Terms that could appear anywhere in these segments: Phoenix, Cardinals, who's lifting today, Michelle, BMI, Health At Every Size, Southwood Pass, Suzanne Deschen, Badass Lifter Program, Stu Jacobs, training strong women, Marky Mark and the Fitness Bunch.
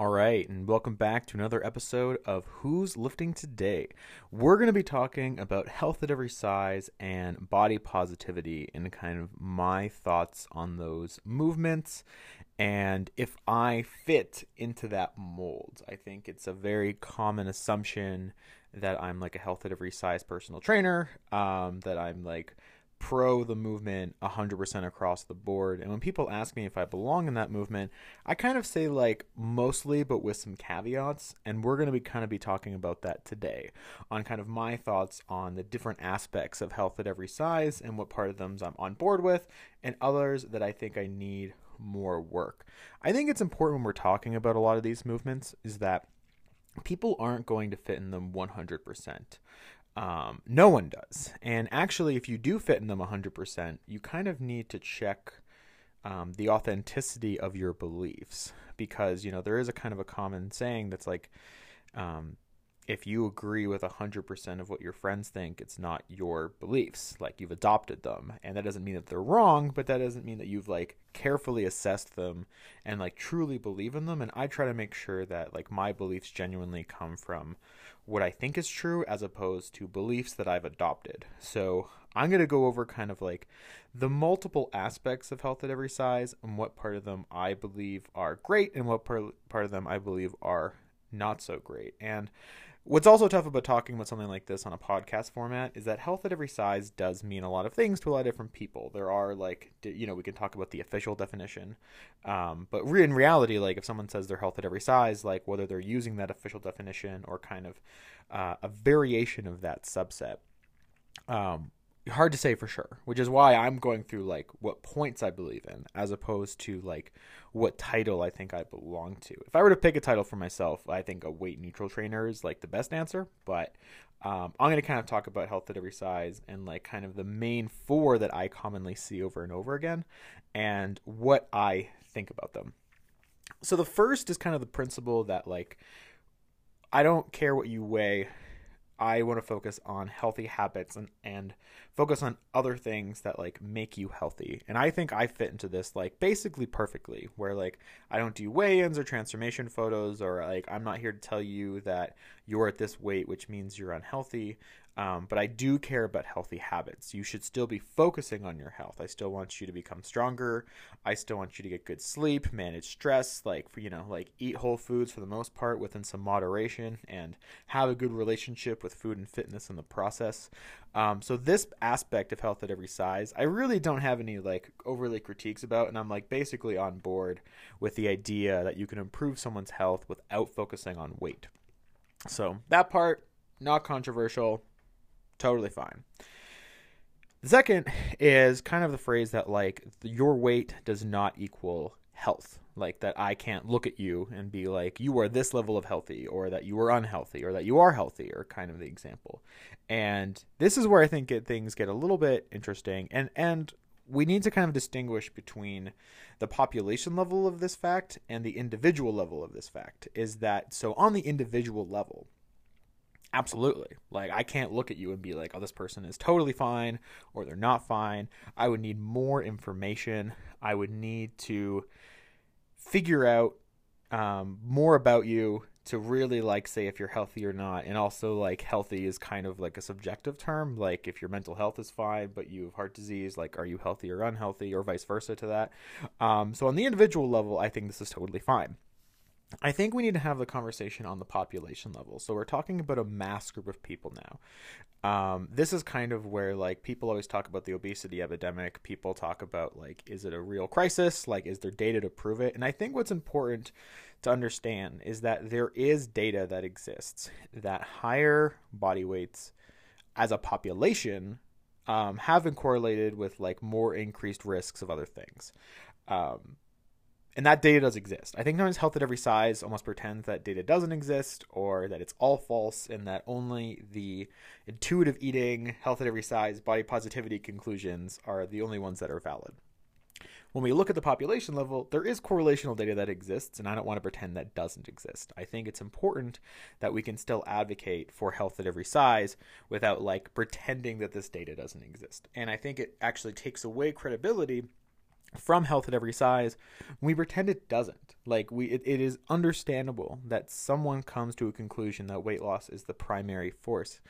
All right, and welcome back to another episode of Who's Lifting Today. We're going to be talking about health at every size and body positivity and kind of my thoughts on those movements and if I fit into that mold. I think it's a very common assumption that I'm like a health at every size personal trainer, that I'm like pro the movement 100% across the board. And when people ask me if I belong in that movement, I kind of say like mostly, but with some caveats. And we're going to be kind of be talking about that today on kind of my thoughts on the different aspects of health at every size and what part of them I'm on board with and others that I think I need more work. I think it's important when we're talking about a lot of these movements is that people aren't going to fit in them 100%. No one does. And actually, if you do fit in them 100%, you kind of need to check the authenticity of your beliefs, because, you know, there is a kind of a common saying that's like, if you agree with 100% of what your friends think, it's not your beliefs, like you've adopted them. And that doesn't mean that they're wrong, but that doesn't mean that you've like carefully assessed them and like truly believe in them. And I try to make sure that like my beliefs genuinely come from what I think is true as opposed to beliefs that I've adopted. So I'm going to go over kind of like the multiple aspects of health at every size and what part of them I believe are great and what part of them I believe are not so great. And what's also tough about talking about something like this on a podcast format is that health at every size does mean a lot of things to a lot of different people. There are like, you know, we can talk about the official definition, but in reality, like if someone says they're health at every size, like whether they're using that official definition or kind of a variation of that subset, hard to say for sure, which is why I'm going through like what points I believe in as opposed to like what title I think I belong to. If I were to pick a title for myself, I think a weight neutral trainer is like the best answer, but I'm going to kind of talk about health at every size and like kind of the main four that I commonly see over and over again and what I think about them. So the first is kind of the principle that like, I don't care what you weigh, I want to focus on healthy habits and focus on other things that like make you healthy. And I think I fit into this like basically perfectly, where like I don't do weigh-ins or transformation photos, or like I'm not here to tell you that you're at this weight, which means you're unhealthy. But I do care about healthy habits. You should still be focusing on your health. I still want you to become stronger. I still want you to get good sleep, manage stress, like, you know, like eat whole foods for the most part within some moderation and have a good relationship with food and fitness in the process. So this aspect of health at every size, I really don't have any like overly critiques about, and I'm like basically on board with the idea that you can improve someone's health without focusing on weight. So that part, not controversial. Totally fine. The second is kind of the phrase that like your weight does not equal health, like that I can't look at you and be like, you are this level of healthy, or that you are unhealthy, or that you are healthy, or kind of the example. And this is where I think things get a little bit interesting. And we need to kind of distinguish between the population level of this fact and the individual level of this fact, is that so on the individual level, absolutely. Like I can't look at you and be like, oh, this person is totally fine or they're not fine. I would need more information. I would need to figure out more about you to really like say if you're healthy or not. And also like healthy is kind of like a subjective term. Like if your mental health is fine, but you have heart disease, like are you healthy or unhealthy, or vice versa to that. So on the individual level, I think this is totally fine. I think we need to have the conversation on the population level. So we're talking about a mass group of people now. This is kind of where like people always talk about the obesity epidemic. People talk about like, is it a real crisis? Like, is there data to prove it? And I think what's important to understand is that there is data that exists that higher body weights as a population have been correlated with like more increased risks of other things. And that data does exist. I think sometimes health at every size almost pretends that data doesn't exist, or that it's all false, and that only the intuitive eating, health at every size, body positivity conclusions are the only ones that are valid. When we look at the population level, there is correlational data that exists, and I don't want to pretend that doesn't exist. I think it's important that we can still advocate for health at every size without like pretending that this data doesn't exist. And I think it actually takes away credibility from Health at Every Size, we pretend it doesn't. Like, it is understandable that someone comes to a conclusion that weight loss is the primary force.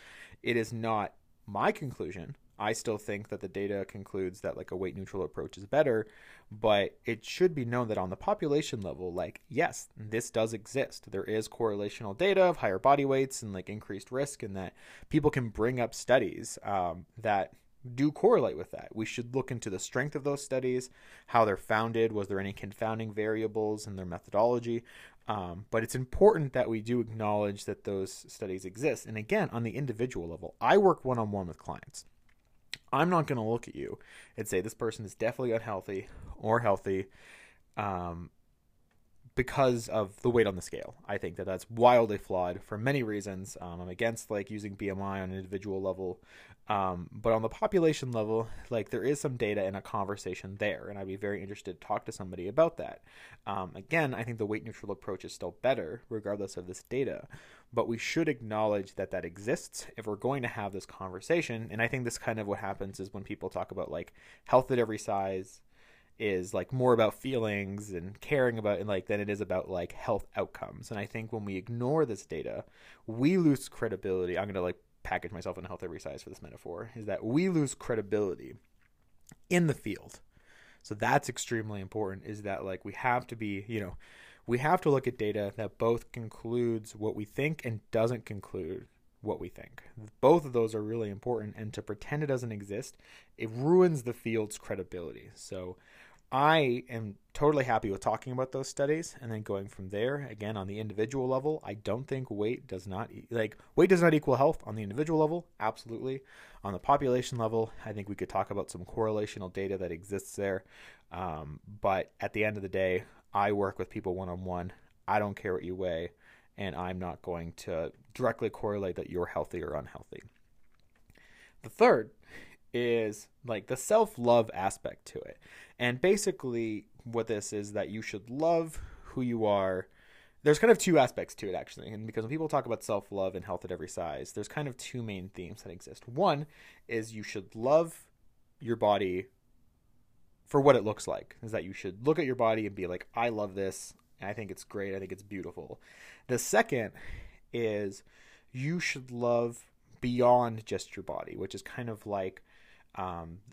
It is not my conclusion. I still think that the data concludes that, like, a weight neutral approach is better, but it should be known that on the population level, like, yes, this does exist. There is correlational data of higher body weights and, like, increased risk, and that people can bring up studies that do correlate with that. We should look into the strength of those studies, how they're founded, was there any confounding variables in their methodology? But it's important that we do acknowledge that those studies exist. And again, on the individual level, I work one-on-one with clients. I'm not going to look at you and say this person is definitely unhealthy or healthy because of the weight on the scale. I think that that's wildly flawed for many reasons. I'm against, like, using BMI on an individual level. But on the population level, like, there is some data and a conversation there, and I'd be very interested to talk to somebody about that. Again, I think the weight neutral approach is still better regardless of this data, but we should acknowledge that that exists if we're going to have this conversation. And I think this kind of what happens is when people talk about, like, Health at Every Size is, like, more about feelings and caring about, and, like, than it is about, like, health outcomes. And I think when we ignore this data, we lose credibility. I'm going to, like, package myself in Health at Every Size for this metaphor, is that we lose credibility in the field. So that's extremely important, is that, like, we have to be, you know, we have to look at data that both concludes what we think and doesn't conclude what we think. Both of those are really important, and to pretend it doesn't exist, it ruins the field's credibility. So I am totally happy with talking about those studies and then going from there. Again, on the individual level, I don't think weight does not equal health on the individual level. Absolutely. On the population level, I think we could talk about some correlational data that exists there. But at the end of the day, I work with people one-on-one. I don't care what you weigh, and I'm not going to directly correlate that you're healthy or unhealthy. The third is, like, the self-love aspect to it. And basically what this is, that you should love who you are. There's kind of two aspects to it, actually, and because when people talk about self-love and Health at Every Size, there's kind of two main themes that exist. One is you should love your body for what it looks like, is that you should look at your body and be like, I love this. I think it's great. I think it's beautiful. The second is you should love beyond just your body, which is kind of like,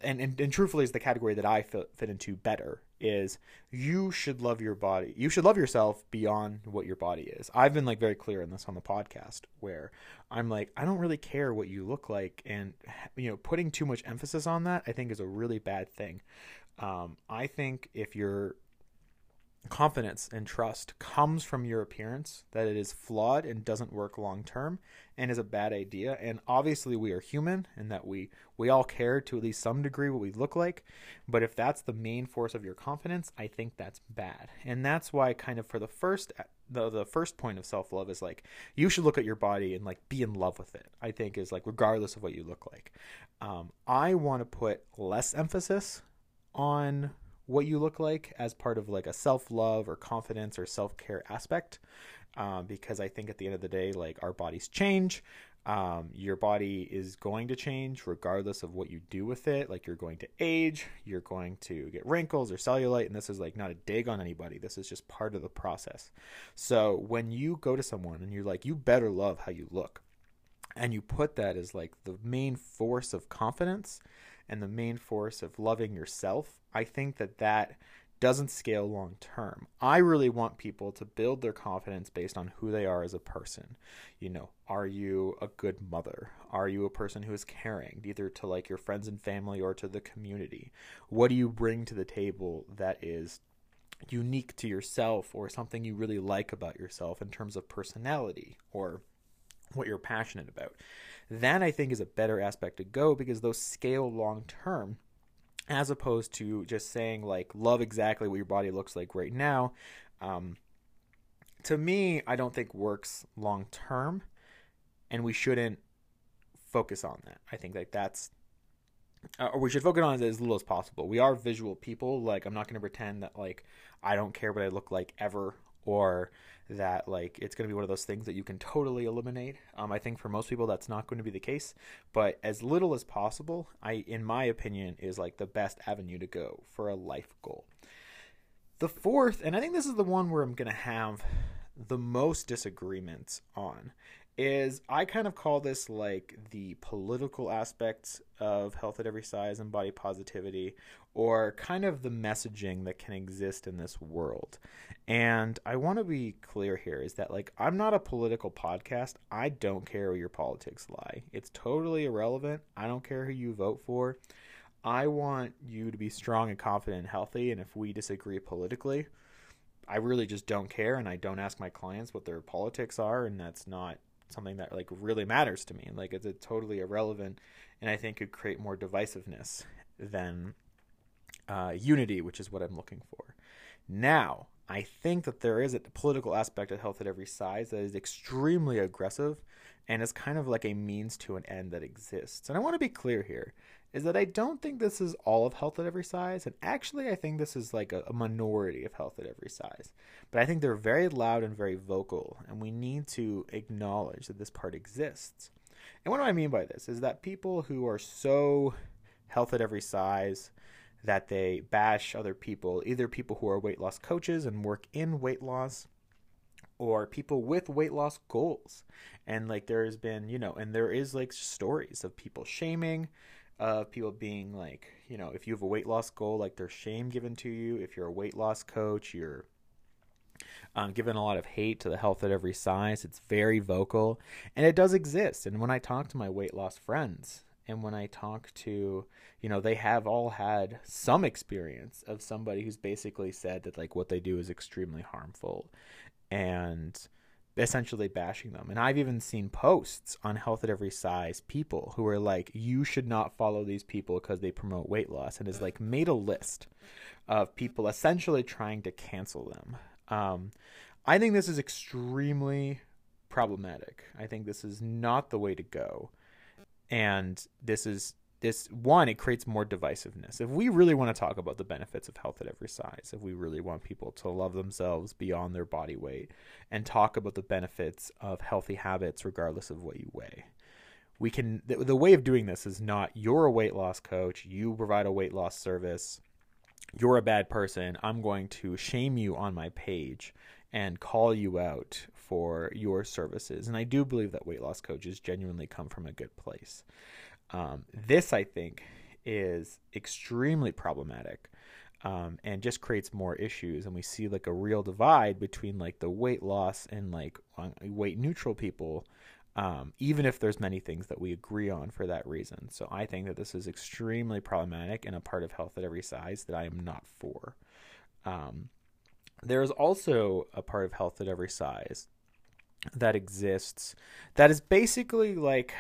and truthfully is the category that I fit into better, is you should love your body. You should love yourself beyond what your body is. I've been, like, very clear in this on the podcast, where I'm like, I don't really care what you look like. And, you know, putting too much emphasis on that, I think, is a really bad thing. I think if you're confidence and trust comes from your appearance, that it is flawed and doesn't work long term and is a bad idea. And obviously we are human, and that we all care to at least some degree what we look like. But if that's the main force of your confidence, I think that's bad. And that's why, kind of, for the first point of self-love is, like, you should look at your body and, like, be in love with it, I think, is, like, regardless of what you look like. I want to put less emphasis on what you look like as part of, like, a self-love or confidence or self-care aspect, because I think at the end of the day, like, our bodies change. Your body is going to change regardless of what you do with it. Like, you're going to age, you're going to get wrinkles or cellulite, and this is, like, not a dig on anybody. This is just part of the process. So when you go to someone and you're like, you better love how you look, and you put that as, like, the main force of confidence and the main force of loving yourself, I think that that doesn't scale long term. I really want people to build their confidence based on who they are as a person. You know, are you a good mother? Are you a person who is caring, either to, like, your friends and family or to the community? What do you bring to the table that is unique to yourself, or something you really like about yourself in terms of personality or what you're passionate about? That, I think, is a better aspect to go, because those scale long term, as opposed to just saying, like, love exactly what your body looks like right now. To me, I don't think works long term, and we shouldn't focus on that. I think, like, that's or we should focus on it as little as possible. We are visual people. Like, I'm not going to pretend that, like, I don't care what I look like ever, or that like it's going to be one of those things that you can totally eliminate. I think for most people that's not going to be the case, but as little as possible, in my opinion, is like the best avenue to go for a life goal. The fourth, and I think this is the one where I'm going to have the most disagreements on, is I kind of call this like the political aspects of Health at Every Size and body positivity, or kind of the messaging that can exist in this world. And I want to be clear here is that like I'm not a political podcast. I don't care where your politics lie. It's totally irrelevant. I don't care who you vote for. I want you to be strong and confident and healthy, and if we disagree politically, I really just don't care, and I don't ask my clients what their politics are, and that's not something that like really matters to me. Like it's totally irrelevant, and I think could create more divisiveness than unity, which is what I'm looking for. Now, I think that there is a political aspect of Health at Every Size that is extremely aggressive and is kind of like a means to an end that exists. And I want to be clear here is that I don't think this is all of Health at Every Size. And actually, I think this is like a minority of Health at Every Size. But I think they're very loud and very vocal, and we need to acknowledge that this part exists. And what do I mean by this is that people who are so Health at Every Size that they bash other people, either people who are weight loss coaches and work in weight loss, or people with weight loss goals. And like there has been, you know, and there is like stories of people shaming, of people being like, you know, if you have a weight loss goal, like there's shame given to you. If you're a weight loss coach, you're given a lot of hate to the Health at Every Size. It's very vocal, and it does exist. And when I talk to my weight loss friends, and when I talk to, you know, they have all had some experience of somebody who's basically said that like what they do is extremely harmful and essentially bashing them. And I've even seen posts on Health at Every Size people who are like, you should not follow these people because they promote weight loss, and has like made a list of people essentially trying to cancel them. I think this is extremely problematic. I think this is not the way to go. And this it creates more divisiveness. If we really want to talk about the benefits of Health at Every Size, if we really want people to love themselves beyond their body weight and talk about the benefits of healthy habits, regardless of what you weigh, we can, the way of doing this is not you're a weight loss coach, you provide a weight loss service, you're a bad person, I'm going to shame you on my page and call you out for your services. And I do believe that weight loss coaches genuinely come from a good place. This, I think, is extremely problematic, and just creates more issues. And we see like a real divide between like the weight loss and like weight neutral people, even if there's many things that we agree on for that reason. So I think that this is extremely problematic and a part of Health at Every Size that I am not for. There is also a part of Health at Every Size that exists that is basically like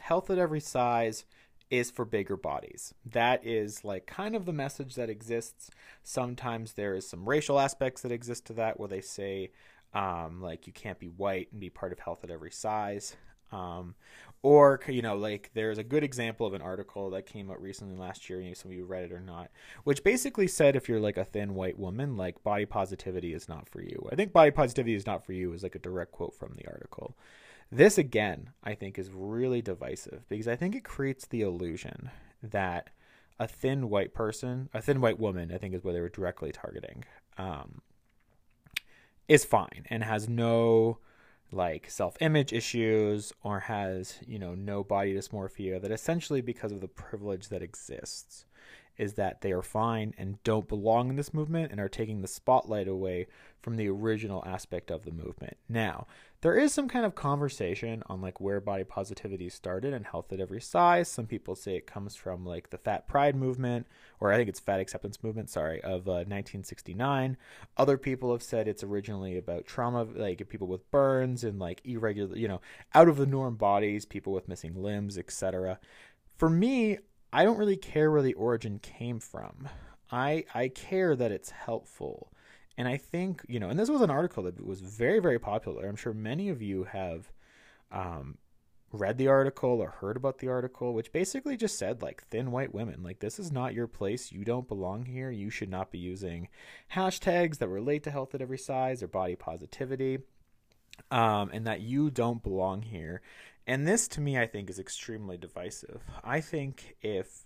Health at Every Size is for bigger bodies. That is like kind of the message that exists. Sometimes there is some racial aspects that exist to that, where they say like you can't be white and be part of Health at Every Size. Or, you know, like there's a good example of an article that came out recently last year, and some of you read it or not, which basically said if you're like a thin white woman, like body positivity is not for you. I think body positivity is not for you is like a direct quote from the article. This, again, I think is really divisive, because I think it creates the illusion that a thin white person, a thin white woman, I think is what they were directly targeting, is fine and has no like self-image issues or has, you know, no body dysmorphia, that essentially because of the privilege that exists is that they are fine and don't belong in this movement and are taking the spotlight away from the original aspect of the movement. Now, there is some kind of conversation on like where body positivity started and Health at Every Size. Some people say it comes from like the Fat Pride movement, or I think it's Fat Acceptance movement, of 1969. Other people have said it's originally about trauma, like people with burns and like irregular, you know, out of the norm bodies, people with missing limbs, etc. For me, I don't really care where the origin came from. I care that it's helpful. And I think, you know, and this was an article that was very, very popular. I'm sure many of you have read the article or heard about the article, which basically just said like thin white women, like this is not your place. You don't belong here. You should not be using hashtags that relate to health at every size or body positivity, and that you don't belong here. And this to me, I think, is extremely divisive. I think if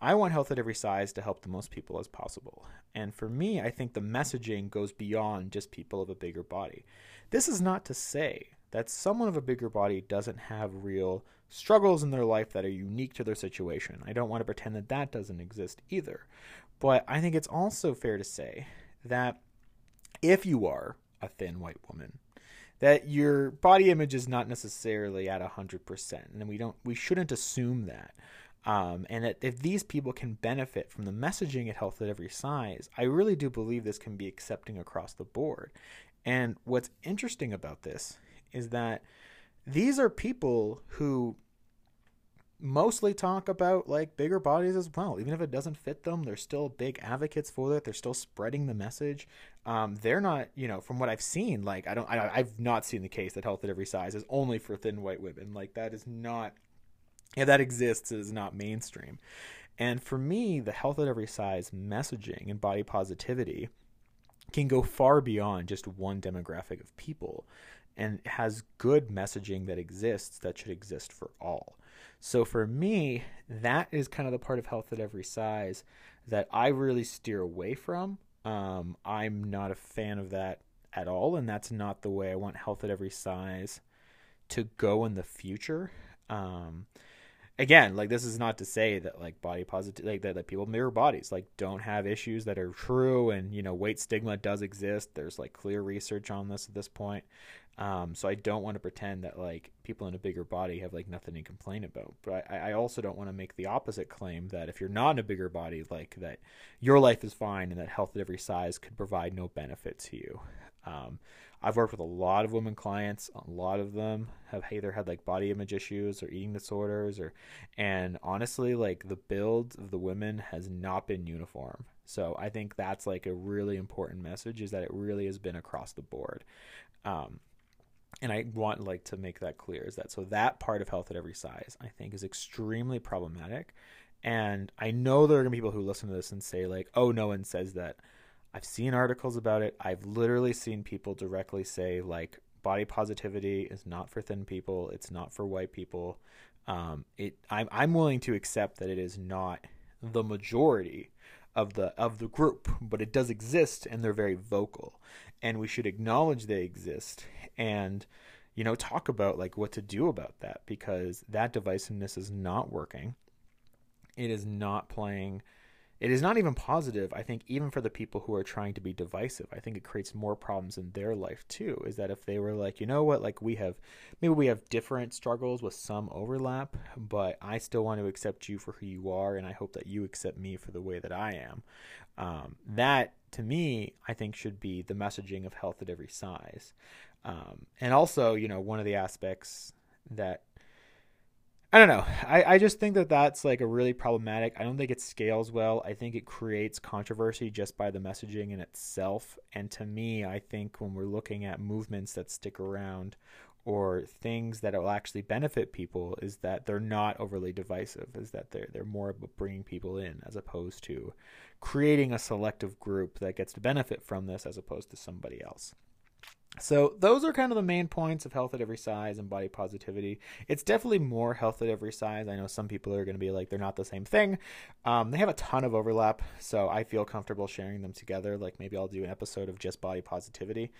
I want health at every size to help the most people as possible. And for me, I think the messaging goes beyond just people of a bigger body. This is not to say that someone of a bigger body doesn't have real struggles in their life that are unique to their situation. I don't want to pretend that that doesn't exist either. But I think it's also fair to say that if you are a thin white woman, that your body image is not necessarily at 100%. And we shouldn't assume that. And that if these people can benefit from the messaging at Health at Every Size, I really do believe this can be accepting across the board. And what's interesting about this is that these are people who mostly talk about like bigger bodies as well. Even if it doesn't fit them, they're still big advocates for it. They're still spreading the message. They're not, you know, from what I've seen, like I've not seen the case that Health at Every Size is only for thin white women. Like that is not. Yeah, that exists. It is not mainstream. And for me, the health at every size messaging and body positivity can go far beyond just one demographic of people and has good messaging that exists that should exist for all. So for me, that is kind of the part of health at every size that I really steer away from. I'm not a fan of that at all, and that's not the way I want health at every size to go in the future. Again, like this is not to say that like body positive, like that people mirror bodies, like don't have issues that are true. And, you know, weight stigma does exist. There's like clear research on this at this point. So I don't want to pretend that like people in a bigger body have like nothing to complain about. But I also don't want to make the opposite claim that if you're not in a bigger body, like that your life is fine and that health at every size could provide no benefit to you. I've worked with a lot of women clients. A lot of them have either had like body image issues or eating disorders, and honestly, like the build of the women has not been uniform. So I think that's like a really important message, is that it really has been across the board. And I want like to make that clear, is that so that part of health at every size I think is extremely problematic. And I know there are gonna be people who listen to this and say like, oh, no one says that. I've seen articles about it. I've literally seen people directly say like body positivity is not for thin people. It's not for white people. I'm willing to accept that it is not the majority of the group, but it does exist, and they're very vocal, and we should acknowledge they exist and, you know, talk about like what to do about that, because that divisiveness is not working. It is not playing. It is not even positive, I think, even for the people who are trying to be divisive. I think it creates more problems in their life too, is that if they were like, you know what, like maybe we have different struggles with some overlap, but I still want to accept you for who you are, and I hope that you accept me for the way that I am. That, to me, I think should be the messaging of health at every size. And also, you know, one of the aspects that I don't know. I just think that that's like a really problematic. I don't think it scales well. I think it creates controversy just by the messaging in itself. And to me, I think when we're looking at movements that stick around or things that will actually benefit people, is that they're not overly divisive, is that they're more about bringing people in as opposed to creating a selective group that gets to benefit from this as opposed to somebody else. So those are kind of the main points of health at every size and body positivity. It's definitely more health at every size. I know some people are going to be like, they're not the same thing. They have a ton of overlap, so I feel comfortable sharing them together. Like maybe I'll do an episode of just body positivity.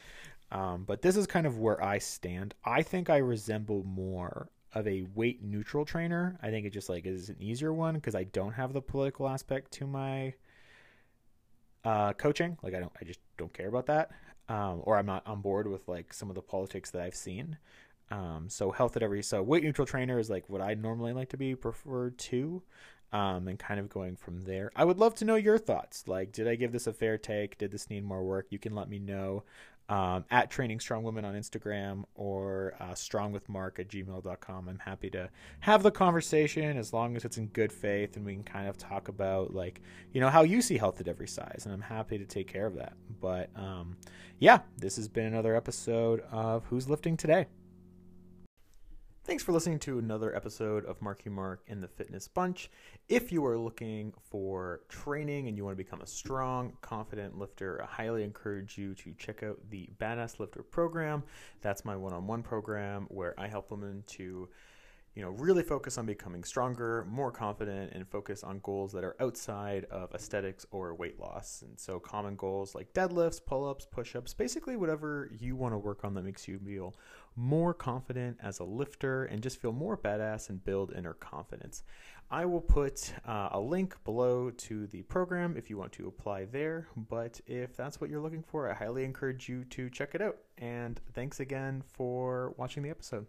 But this is kind of where I stand. I think I resemble more of a weight neutral trainer. I think it just like is an easier one because I don't have the political aspect to my coaching. Like I just don't care about that. Or I'm not on board with like some of the politics that I've seen. So weight neutral trainer is like what I normally like to be preferred to, and kind of going from there. I would love to know your thoughts. Like, did I give this a fair take? Did this need more work? You can let me know, at Training Strong Women on Instagram or, strongwithmark@gmail.com. I'm happy to have the conversation as long as it's in good faith and we can kind of talk about like, you know, how you see health at every size, and I'm happy to take care of that. But, yeah, this has been another episode of Who's Lifting Today. Thanks for listening to another episode of Marky Mark and the Fitness Bunch. If you are looking for training and you want to become a strong, confident lifter, I highly encourage you to check out the Badass Lifter Program. That's my one-on-one program where I help women to really focus on becoming stronger, more confident, and focus on goals that are outside of aesthetics or weight loss. And so common goals like deadlifts, pull-ups, push-ups, basically whatever you want to work on that makes you feel more confident as a lifter and just feel more badass and build inner confidence. I will put a link below to the program if you want to apply there. But if that's what you're looking for, I highly encourage you to check it out. And thanks again for watching the episode.